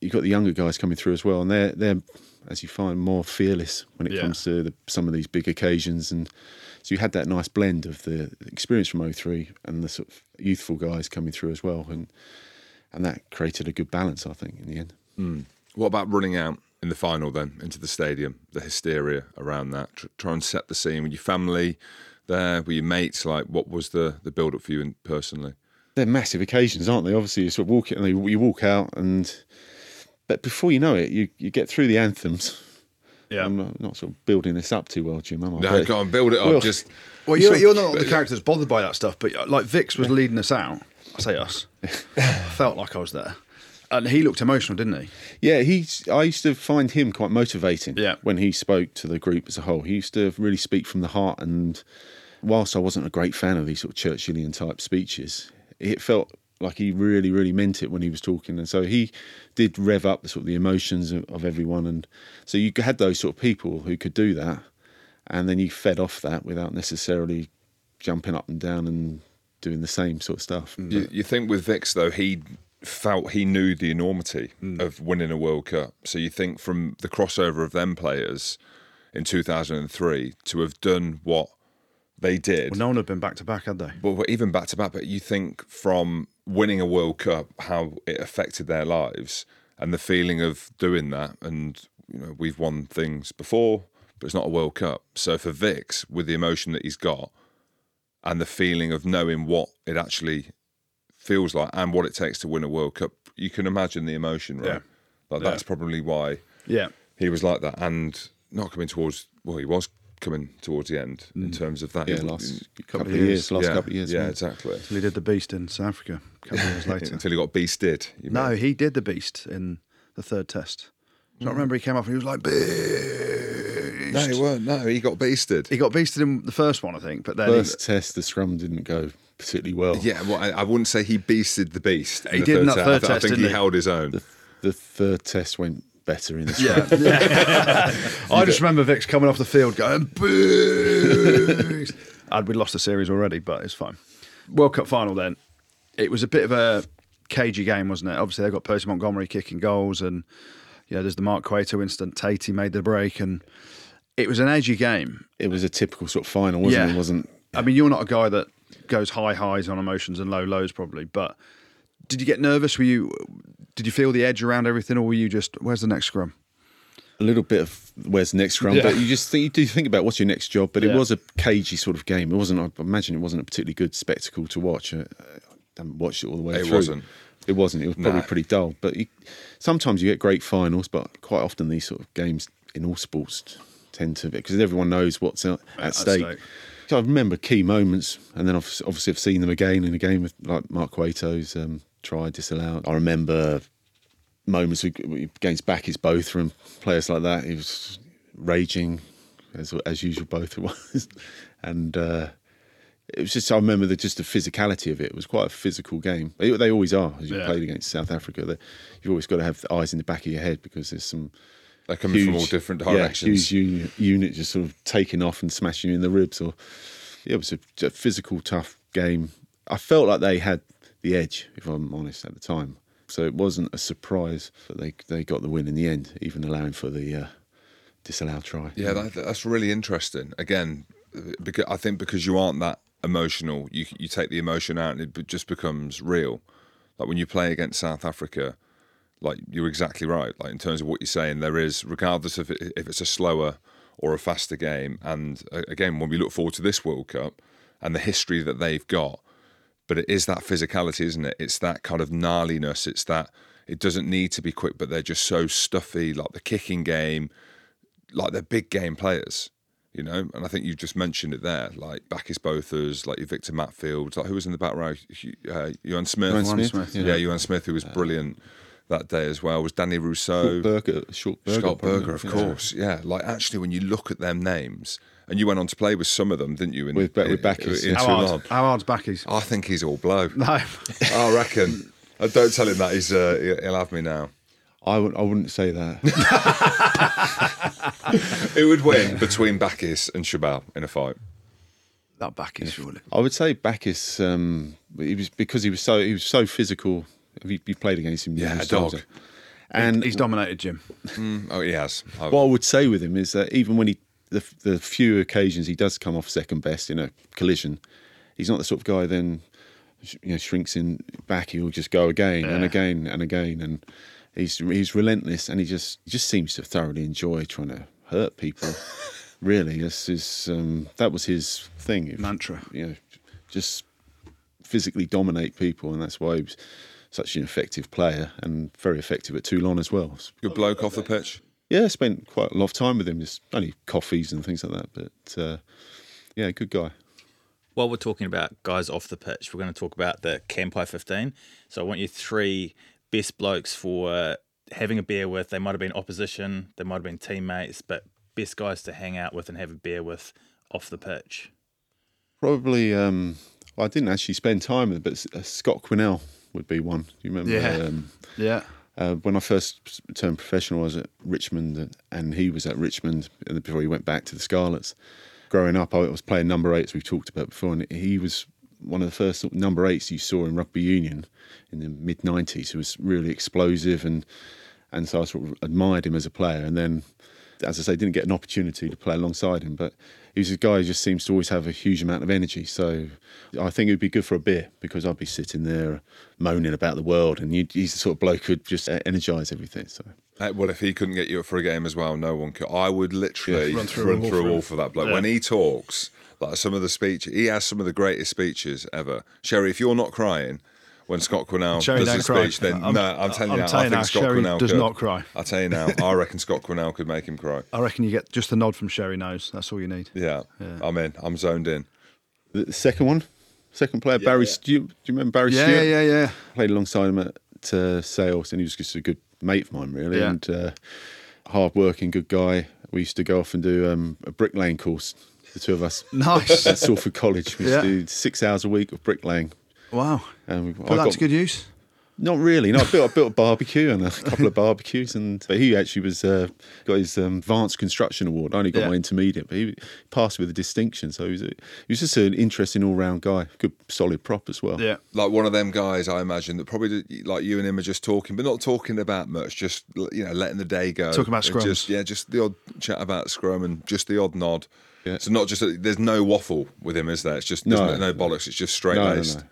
you've got the younger guys coming through as well, and they're as you find, more fearless when it comes to some of these big occasions. And so you had that nice blend of the experience from 03 and the sort of youthful guys coming through as well, and that created a good balance, I think, in the end. Mm. What about running out in the final then, into the stadium, the hysteria around that? Try and set the scene. Were your family there? Were your mates? Like, what was the build-up for you personally? They're massive occasions, aren't they? Obviously, you sort of walk out and... But before you know it, you get through the anthems. Yeah, I'm not sort of building this up too well, Jim, am I? No, go on, build it up. Well, you're not the character that's bothered by that stuff, but like Vix was leading us out. I say us. I felt like I was there. And he looked emotional, didn't he? Yeah, I used to find him quite motivating when he spoke to the group as a whole. He used to really speak from the heart, and whilst I wasn't a great fan of these sort of Churchillian-type speeches, it felt... like he really, really meant it when he was talking. And so he did rev up the sort of the emotions of everyone. And so you had those sort of people who could do that. And then you fed off that without necessarily jumping up and down and doing the same sort of stuff. You think with Vix, though, he felt he knew the enormity of winning a World Cup. So you think from the crossover of them players in 2003 to have done what they did. Well, no one had been back-to-back, had they? Well, even back-to-back, but you think from winning a World Cup, how it affected their lives and the feeling of doing that. And, you know, we've won things before, but it's not a World Cup. So for Vix, with the emotion that he's got and the feeling of knowing what it actually feels like and what it takes to win a World Cup, you can imagine the emotion, right? Yeah. Like, that's probably why he was like that. And not coming towards... Well, he was coming towards the end in terms of that. Yeah, last couple of years. Yeah, exactly. Until he did the beast in South Africa a couple of years later. Until he got beasted. No, he did the beast in the third test. I remember he came up and he was like, beast. No, he weren't. No, he got beasted. He got beasted in the first one, I think. But then first test, the scrum didn't go particularly well. Yeah, well, I wouldn't say he beasted the beast. He did in that third test, I think he held his own. The third test went... better in the I just remember Vix coming off the field going, boo! Booze. We'd lost the series already, but it's fine. World Cup final then. It was a bit of a cagey game, wasn't it? Obviously, they've got Percy Montgomery kicking goals, and you know, there's the Mark Cueto incident. Tatey made the break, and it was an edgy game. It was a typical sort of final, wasn't it? Wasn't? I mean, you're not a guy that goes high highs on emotions and low lows, probably, but did you get nervous? Were you? Did you feel the edge around everything, or were you just, where's the next scrum? A little bit of where's the next scrum, but you just think, you do think about what's your next job. But it was a cagey sort of game. It wasn't. I imagine it wasn't a particularly good spectacle to watch. I haven't watched it all the way through. It wasn't. It was probably pretty dull. But sometimes you get great finals, but quite often these sort of games in all sports tend to, because everyone knows what's at stake. So I remember key moments, and then obviously I've seen them again in a game with like Mark Cueto's try disallowed. I remember moments against Bakkies Botha and players like that. He was raging, as usual, Botha was. And it was just, I remember just the physicality of it. It was quite a physical game. They always are, as you played against South Africa. You've always got to have the eyes in the back of your head, because there's some... They come from all different directions. Yeah, huge unit just sort of taking off and smashing you in the ribs. It was a physical, tough game. I felt like they had the edge, if I'm honest, at the time. So it wasn't a surprise that they got the win in the end, even allowing for the disallowed try. Yeah, that's really interesting. Again, because I think because you aren't that emotional, you take the emotion out and it just becomes real. Like when you play against South Africa... Like, you're exactly right. Like, in terms of what you're saying, there is, regardless of if it's a slower or a faster game, and again, when we look forward to this World Cup and the history that they've got, but it is that physicality, isn't it? It's that kind of gnarliness. It's that it doesn't need to be quick, but they're just so stuffy, like the kicking game, like they're big game players, you know? And I think you've just mentioned it there, like Bakkies Botha's, like your Victor Matfield, like who was in the back row? Ewan Smith. Yeah, Ewan Smith, who was brilliant that day as well, was Danny Rousseau. Scott Burger, of course. Yeah, like actually when you look at their names, and you went on to play with some of them, didn't you? With Bakkies. How hard's Bakkies? I think he's all blow. No. I reckon. Don't tell him that, he'll have me now. I wouldn't say that. Who would win between Bakkies and Chabal in a fight? Not Bakkies, surely. I would say Bakkies, he was so physical. You played against him. Yeah, a dog. And he's dominated, Jim. Oh, he has. What I would say with him is that even when the few occasions he does come off second best in a collision, he's not the sort of guy then, you know, shrinks in back. He'll just go again and again and again. And he's relentless, and he just seems to thoroughly enjoy trying to hurt people. Really, that was his thing. Mantra. You know, just physically dominate people, and that's why he was such an effective player, and very effective at Toulon as well. Good bloke off the pitch. Yeah, spent quite a lot of time with him, just only coffees and things like that. But yeah, good guy. While we're talking about guys off the pitch, we're going to talk about the Campai 15. So I want you three best blokes for having a beer with. They might have been opposition, they might have been teammates, but best guys to hang out with and have a beer with off the pitch. Probably, I didn't actually spend time with, but Scott Quinnell would be one. Do you remember? Yeah. When I first turned professional, I was at Richmond, and he was at Richmond before he went back to the Scarlets. Growing up, I was playing number 8s, we've talked about before, and he was one of the first number 8s you saw in rugby union in the mid-90s. He was really explosive, and so I sort of admired him as a player. And then, as I say, didn't get an opportunity to play alongside him, but he was a guy who just seems to always have a huge amount of energy. So I think it would be good for a beer, because I'd be sitting there moaning about the world, and he's the sort of bloke who'd just energise everything. So well, if he couldn't get you up for a game as well, no one could. I would literally run through a wall for that bloke. Yeah. When he talks, like some of the speech, he has some of the greatest speeches ever. Sherry, if you're not crying when Scott Quinnell does his speech, then I'll tell you now, I reckon Scott Quinnell could make him cry. I reckon you get just the nod from Sherry Nose. That's all you need. Yeah. I'm in. I'm zoned in. The second player, Barry Stewart. Do you remember Barry Stewart? Yeah. Played alongside him at Sale, and he was just a good mate of mine, really, and hard-working, good guy. We used to go off and do a bricklaying course, the two of us. Nice. At Salford College. We used to do 6 hours a week of bricklaying. Wow. Put that to good use. Not really. No, I built a barbecue and a couple of barbecues, but he actually was got his advanced construction award. I only got my intermediate, but he passed with a distinction. So he was just an interesting all-round guy, good solid prop as well. Yeah, like one of them guys, I imagine that probably like you and him are just talking, but not talking about much. Just letting the day go. Talking about scrum. Just the odd chat about scrum and just the odd nod. Yeah. So not just there's no waffle with him, is there? It's just no bollocks. It's just straight laced. No.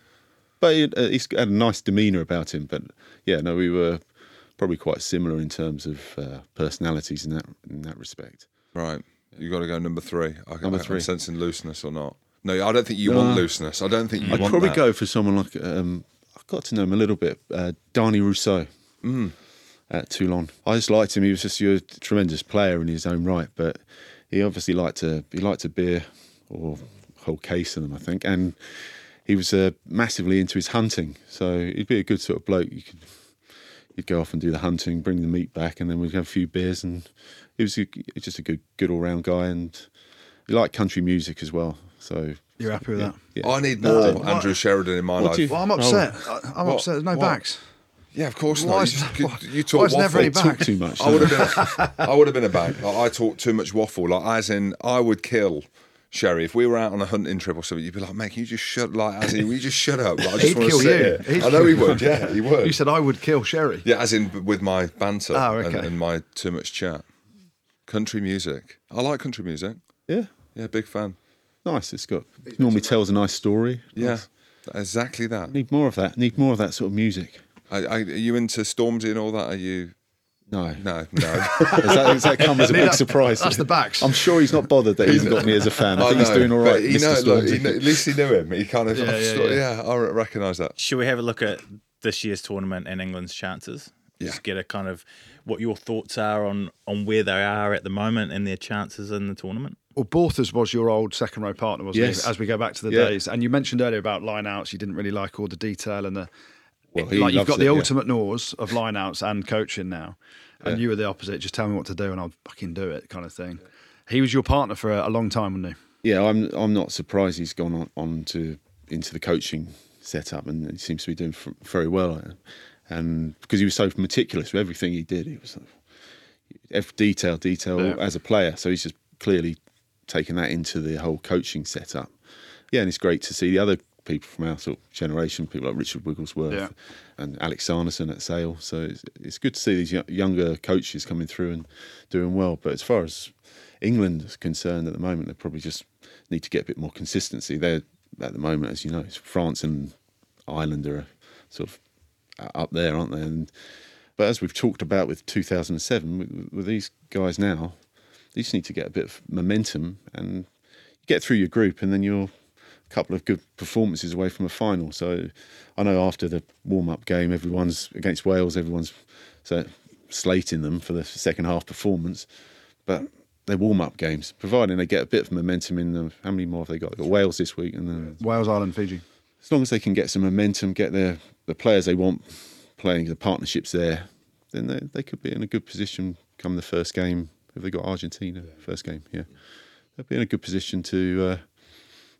But he's had a nice demeanour about him. But we were probably quite similar in terms of personalities in that respect. Right, you got to go number three. I'm sensing looseness or not. No, I don't think you want looseness. I don't think you. I'd probably go for someone like I got to know him a little bit. Darnie Rousseau at Toulon. I just liked him. He was just a tremendous player in his own right. But he obviously liked a beer or a whole case of them, I think, and. He was massively into his hunting, so he'd be a good sort of bloke. He'd go off and do the hunting, bring the meat back, and then we'd have a few beers. And he was just a good all-round guy, and he liked country music as well. So you're happy with that? Yeah. I need more Andrew Sheridan in my life. I'm upset. I'm upset. There's no backs. Yeah, of course not. You talk waffle. Never really back? Talk too much. I would have been a back. Like, I talk too much waffle. Like, as in, I would kill. Sherry, if we were out on a hunting trip or something, you'd be like, mate, can you just shut up? As in, will you just shut up? Like, I just He'd want kill to sit you. Here. I know he would, yeah, he would. You said I would kill Sherry. Yeah, as in with my banter and my too much chat. Country music. I like country music. Yeah. Yeah, big fan. Nice, it normally tells a nice story. Yeah, nice. Exactly that. Need more of that. Need more of that sort of music. Are you into Stormzy and all that? Are you... No. Does that come as a big surprise? That's the backs. I'm sure he's not bothered that he hasn't got me as a fan. I think he's doing all right. At least he knew him. He kind of, I recognise that. Should we have a look at this year's tournament and England's chances? Yeah. Just get a kind of what your thoughts are on where they are at the moment and their chances in the tournament. Well, Botha's was your old second row partner, wasn't he? As we go back to the days, and you mentioned earlier about line outs, you didn't really like all the detail and the. Well, like you've got the ultimate gnaws of lineouts and coaching now, and you were the opposite. Just tell me what to do, and I'll fucking do it, kind of thing. He was your partner for a long time, wasn't he? Yeah, I'm not surprised he's gone into the coaching setup, and he seems to be doing very well. And because he was so meticulous with everything he did, it was every detail as a player. So he's just clearly taken that into the whole coaching setup. Yeah, and it's great to see the other. People from our sort of generation, people like Richard Wigglesworth and Alex Sarnison at Sale. So it's good to see these younger coaches coming through and doing well. But as far as England is concerned at the moment, they probably just need to get a bit more consistency. They're at the moment, as you know, it's France and Ireland are sort of up there, aren't they? But as we've talked about with 2007, with these guys now, they just need to get a bit of momentum and get through your group, and then you're couple of good performances away from a final. So I know after the warm-up game, everyone's against Wales, everyone's slating them for the second half performance, but they're warm-up games, providing they get a bit of momentum in them. How many more have they got? They've got Wales this week and then Wales, Ireland, Fiji. As long as they can get some momentum, get the players they want playing, the partnerships there, then they could be in a good position come the first game. Have they got Argentina? First game, yeah. They'll be in a good position to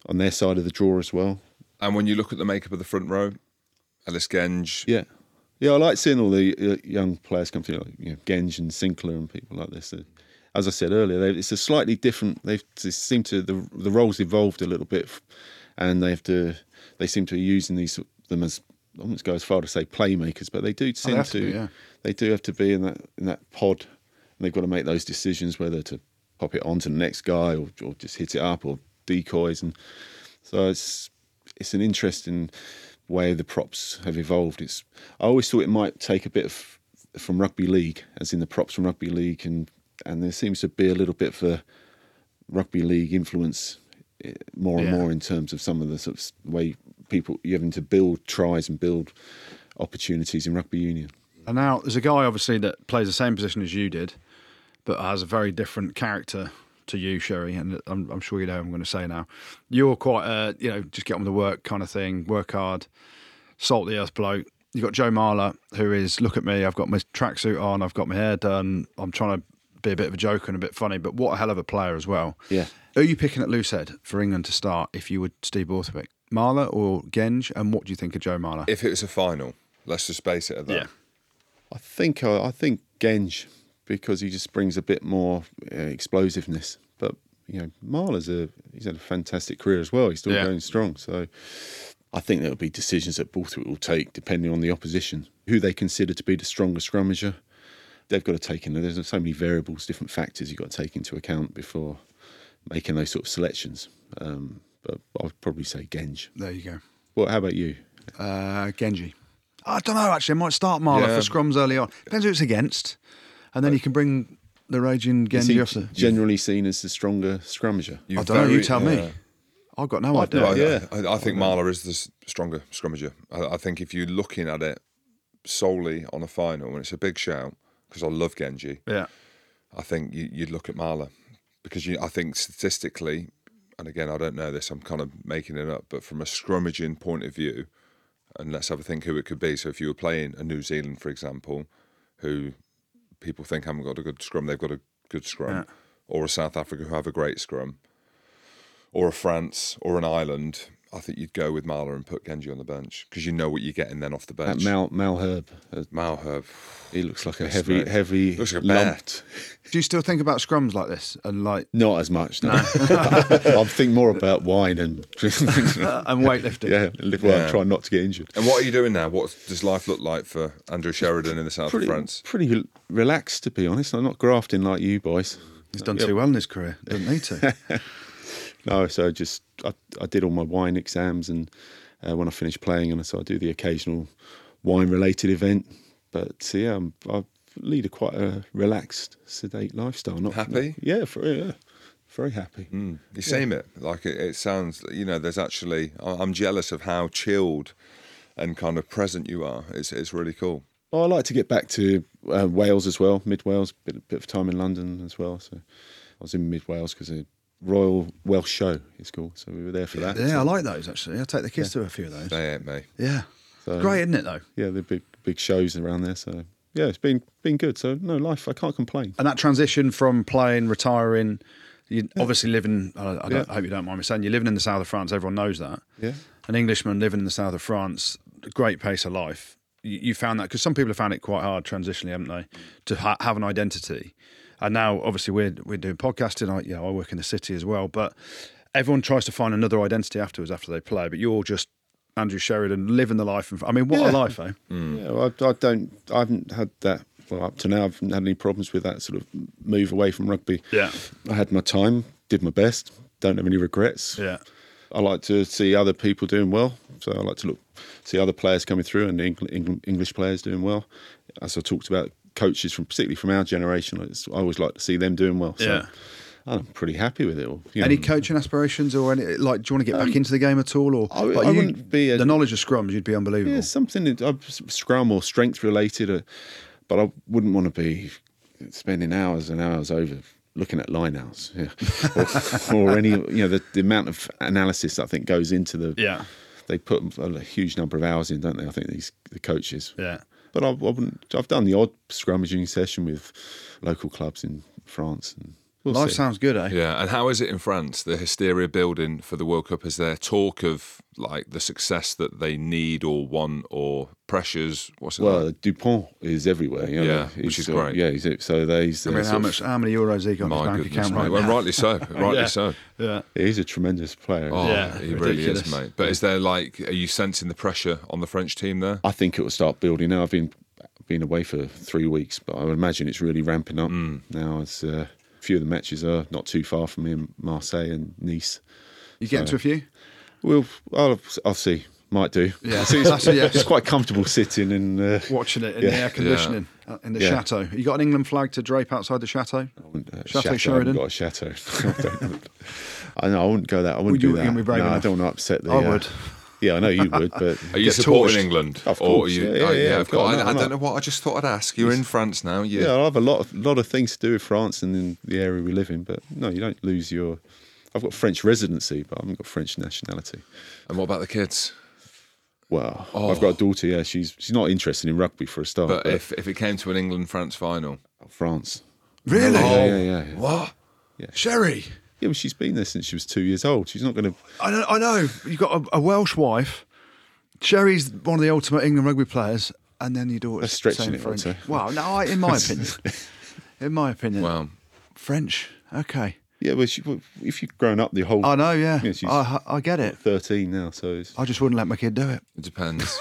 on their side of the draw as well. And when you look at the makeup of the front row, Alice Genge. Yeah. Yeah, I like seeing all the young players come through, like Genge and Sinclair and people like this. As I said earlier, it's a slightly different... They seem to... The roles evolved a little bit, and they seem to be using them as... I wouldn't go as far to say playmakers, but they do seem to They do have to be in that pod, and they've got to make those decisions whether to pop it on to the next guy or just hit it up or... decoys, and so it's an interesting way the props have evolved. I always thought it might take a bit of from rugby league, as in the props from rugby league, and there seems to be a little bit for rugby league influence more and more in terms of some of the sort of way people you're having to build tries and build opportunities in rugby union. And now there's a guy obviously that plays the same position as you did, but has a very different character to you, Sherry, and I'm sure you know what I'm going to say now. You're quite just get on with the work kind of thing, work hard, salt the earth bloke. You've got Joe Marler, who is, look at me, I've got my tracksuit on, I've got my hair done, I'm trying to be a bit of a joker and a bit funny, but what a hell of a player as well. Yeah. Who are you picking at loosehead for England to start if you were Steve Borthwick? Marler or Genge, and what do you think of Joe Marler? If it was a final, Let's just base it at that. Yeah. I think Genge, because he just brings a bit more explosiveness. But you know, he's had a fantastic career as well. He's still going strong. So I think there'll be decisions that Borthwick will take depending on the opposition, who they consider to be the stronger scrummager. They've got to take in. There's so many variables, different factors you've got to take into account before making those sort of selections. But I'd probably say Genge. There you go. Well, how about you? Genge. I don't know, actually. I might start Marler for scrums early on. Depends who it's against. And then you can bring the raging Genge off. Generally seen as the stronger scrummager. I don't know, you tell me. I've got no idea. I think Marler is the stronger scrummager. I think if you're looking at it solely on a final, and it's a big shout, because I love Genge, I think you'd look at Marler. Because I think statistically, and again, I don't know this, I'm kind of making it up, but from a scrummaging point of view, and let's have a think who it could be. So if you were playing a New Zealand, for example, who people think haven't got a good scrum, they've got a good scrum, or a South Africa who have a great scrum, or a France, or an Ireland, I think you'd go with Marler and put Genge on the bench because you know what you're getting then off the bench. Malherbe. He looks like a heavy looks like a bear. Do you still think about scrums like this? And like not as much, no. I think more about wine and weightlifting. I'm trying not to get injured. And what are you doing now? What does life look like for Andrew Sheridan in the south of France? Pretty relaxed, to be honest. I'm not grafting like you boys. He's done too well in his career. Doesn't need to. No, so just I did all my wine exams, and when I finished playing, and so I do the occasional wine-related event. But yeah, I lead quite a relaxed, sedate lifestyle. Not happy? Very happy. Mm. You seem it. Like it sounds. You know, there's actually. I'm jealous of how chilled and kind of present you are. It's really cool. Well, I like to get back to Wales as well, Mid Wales. Bit of time in London as well. So I was in Mid Wales because Royal Welsh Show, it's called. So we were there for that. Yeah, so. I like those, actually. I take the kids to a few of those. They ain't me. Yeah. So, great, isn't it, though? Yeah, they're big shows around there. So, yeah, it's been good. So, no, life, I can't complain. And that transition from playing, retiring, you obviously living, I hope you don't mind me saying, you're living in the south of France, everyone knows that. Yeah. An Englishman living in the south of France, great pace of life. You found that, because some people have found it quite hard transitionally, haven't they, to have an identity. And now, obviously, we're doing podcasting. I work in the city as well. But everyone tries to find another identity afterwards after they play. But you're just Andrew Sheridan living the life. I mean, what a life, eh? Mm. Yeah, well, I haven't had that. Well, up to now, I haven't had any problems with that sort of move away from rugby. Yeah. I had my time, did my best, don't have any regrets. Yeah. I like to see other people doing well. So I like to see other players coming through and English players doing well. As I talked about, coaches particularly from our generation, I always like to see them doing well. So I'm pretty happy with it all. You know. Any coaching aspirations or any, like, do you want to get back into the game at all? Or I wouldn't be the knowledge of scrums, you'd be unbelievable. Yeah, something scrum or strength related, but I wouldn't want to be spending hours and hours over looking at lineouts or any. You know, the amount of analysis I think goes into They put a huge number of hours in, don't they? I think the coaches. Yeah. But I've done the odd scrummaging session with local clubs in France. And life sounds good, eh? Yeah, and how is it in France? The hysteria building for the World Cup, is there talk of like the success that they need or want or pressures? What's it like? Dupont is everywhere. You know, which is great. Yeah, he's. I mean, how many euros he got in his bank account right now? Well, rightly so. Yeah, he's a tremendous player. Oh, yeah, he really is, mate. But is there are you sensing the pressure on the French team there? I think it will start building now. I've been away for 3 weeks, but I would imagine it's really ramping up now. It's a few of the matches are not too far from me in Marseille and Nice. You get into a few? Well, I'll see. Might do. Yeah, it's quite comfortable sitting and watching it in the air conditioning in the chateau. You got an England flag to drape outside the chateau? Chateau Sheridan. I haven't got a chateau. I wouldn't go that. I wouldn't do that. I don't want to upset I would. Yeah, I know you would, but... Are you supporting England? Of course, of course. I don't know what, I just thought I'd ask. You're in France now. Yeah, I have a lot of things to do with France and in the area we live in, but no, you don't lose your... I've got French residency, but I haven't got French nationality. And what about the kids? Well, I've got a daughter, she's not interested in rugby for a start. But if it came to an England-France final? France. Really? Oh, yeah. What? Yeah. Sherry? Yeah, well, she's been there since she was 2 years old. She's not going to... I know. You've got a Welsh wife Sherry's one of the ultimate England rugby players, and then your daughter's stretching it. French. Wow, no, in my opinion, wow, French. Okay. Yeah, well, if you've grown up the whole... I know, yeah. You know, she's I get it. 13 now, so... I just wouldn't let my kid do it. It depends.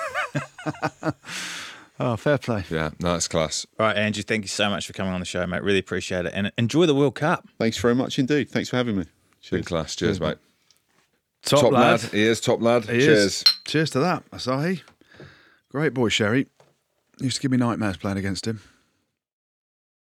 Oh, fair play. Yeah, no, that's class. All right, Andrew, thank you so much for coming on the show, mate. Really appreciate it. And enjoy the World Cup. Thanks very much indeed. Thanks for having me. Cheers. Big class. Cheers, mate. Top lad. He is top lad. Cheers. Cheers to that, Asahi. Great boy, Sherry. Used to give me nightmares playing against him.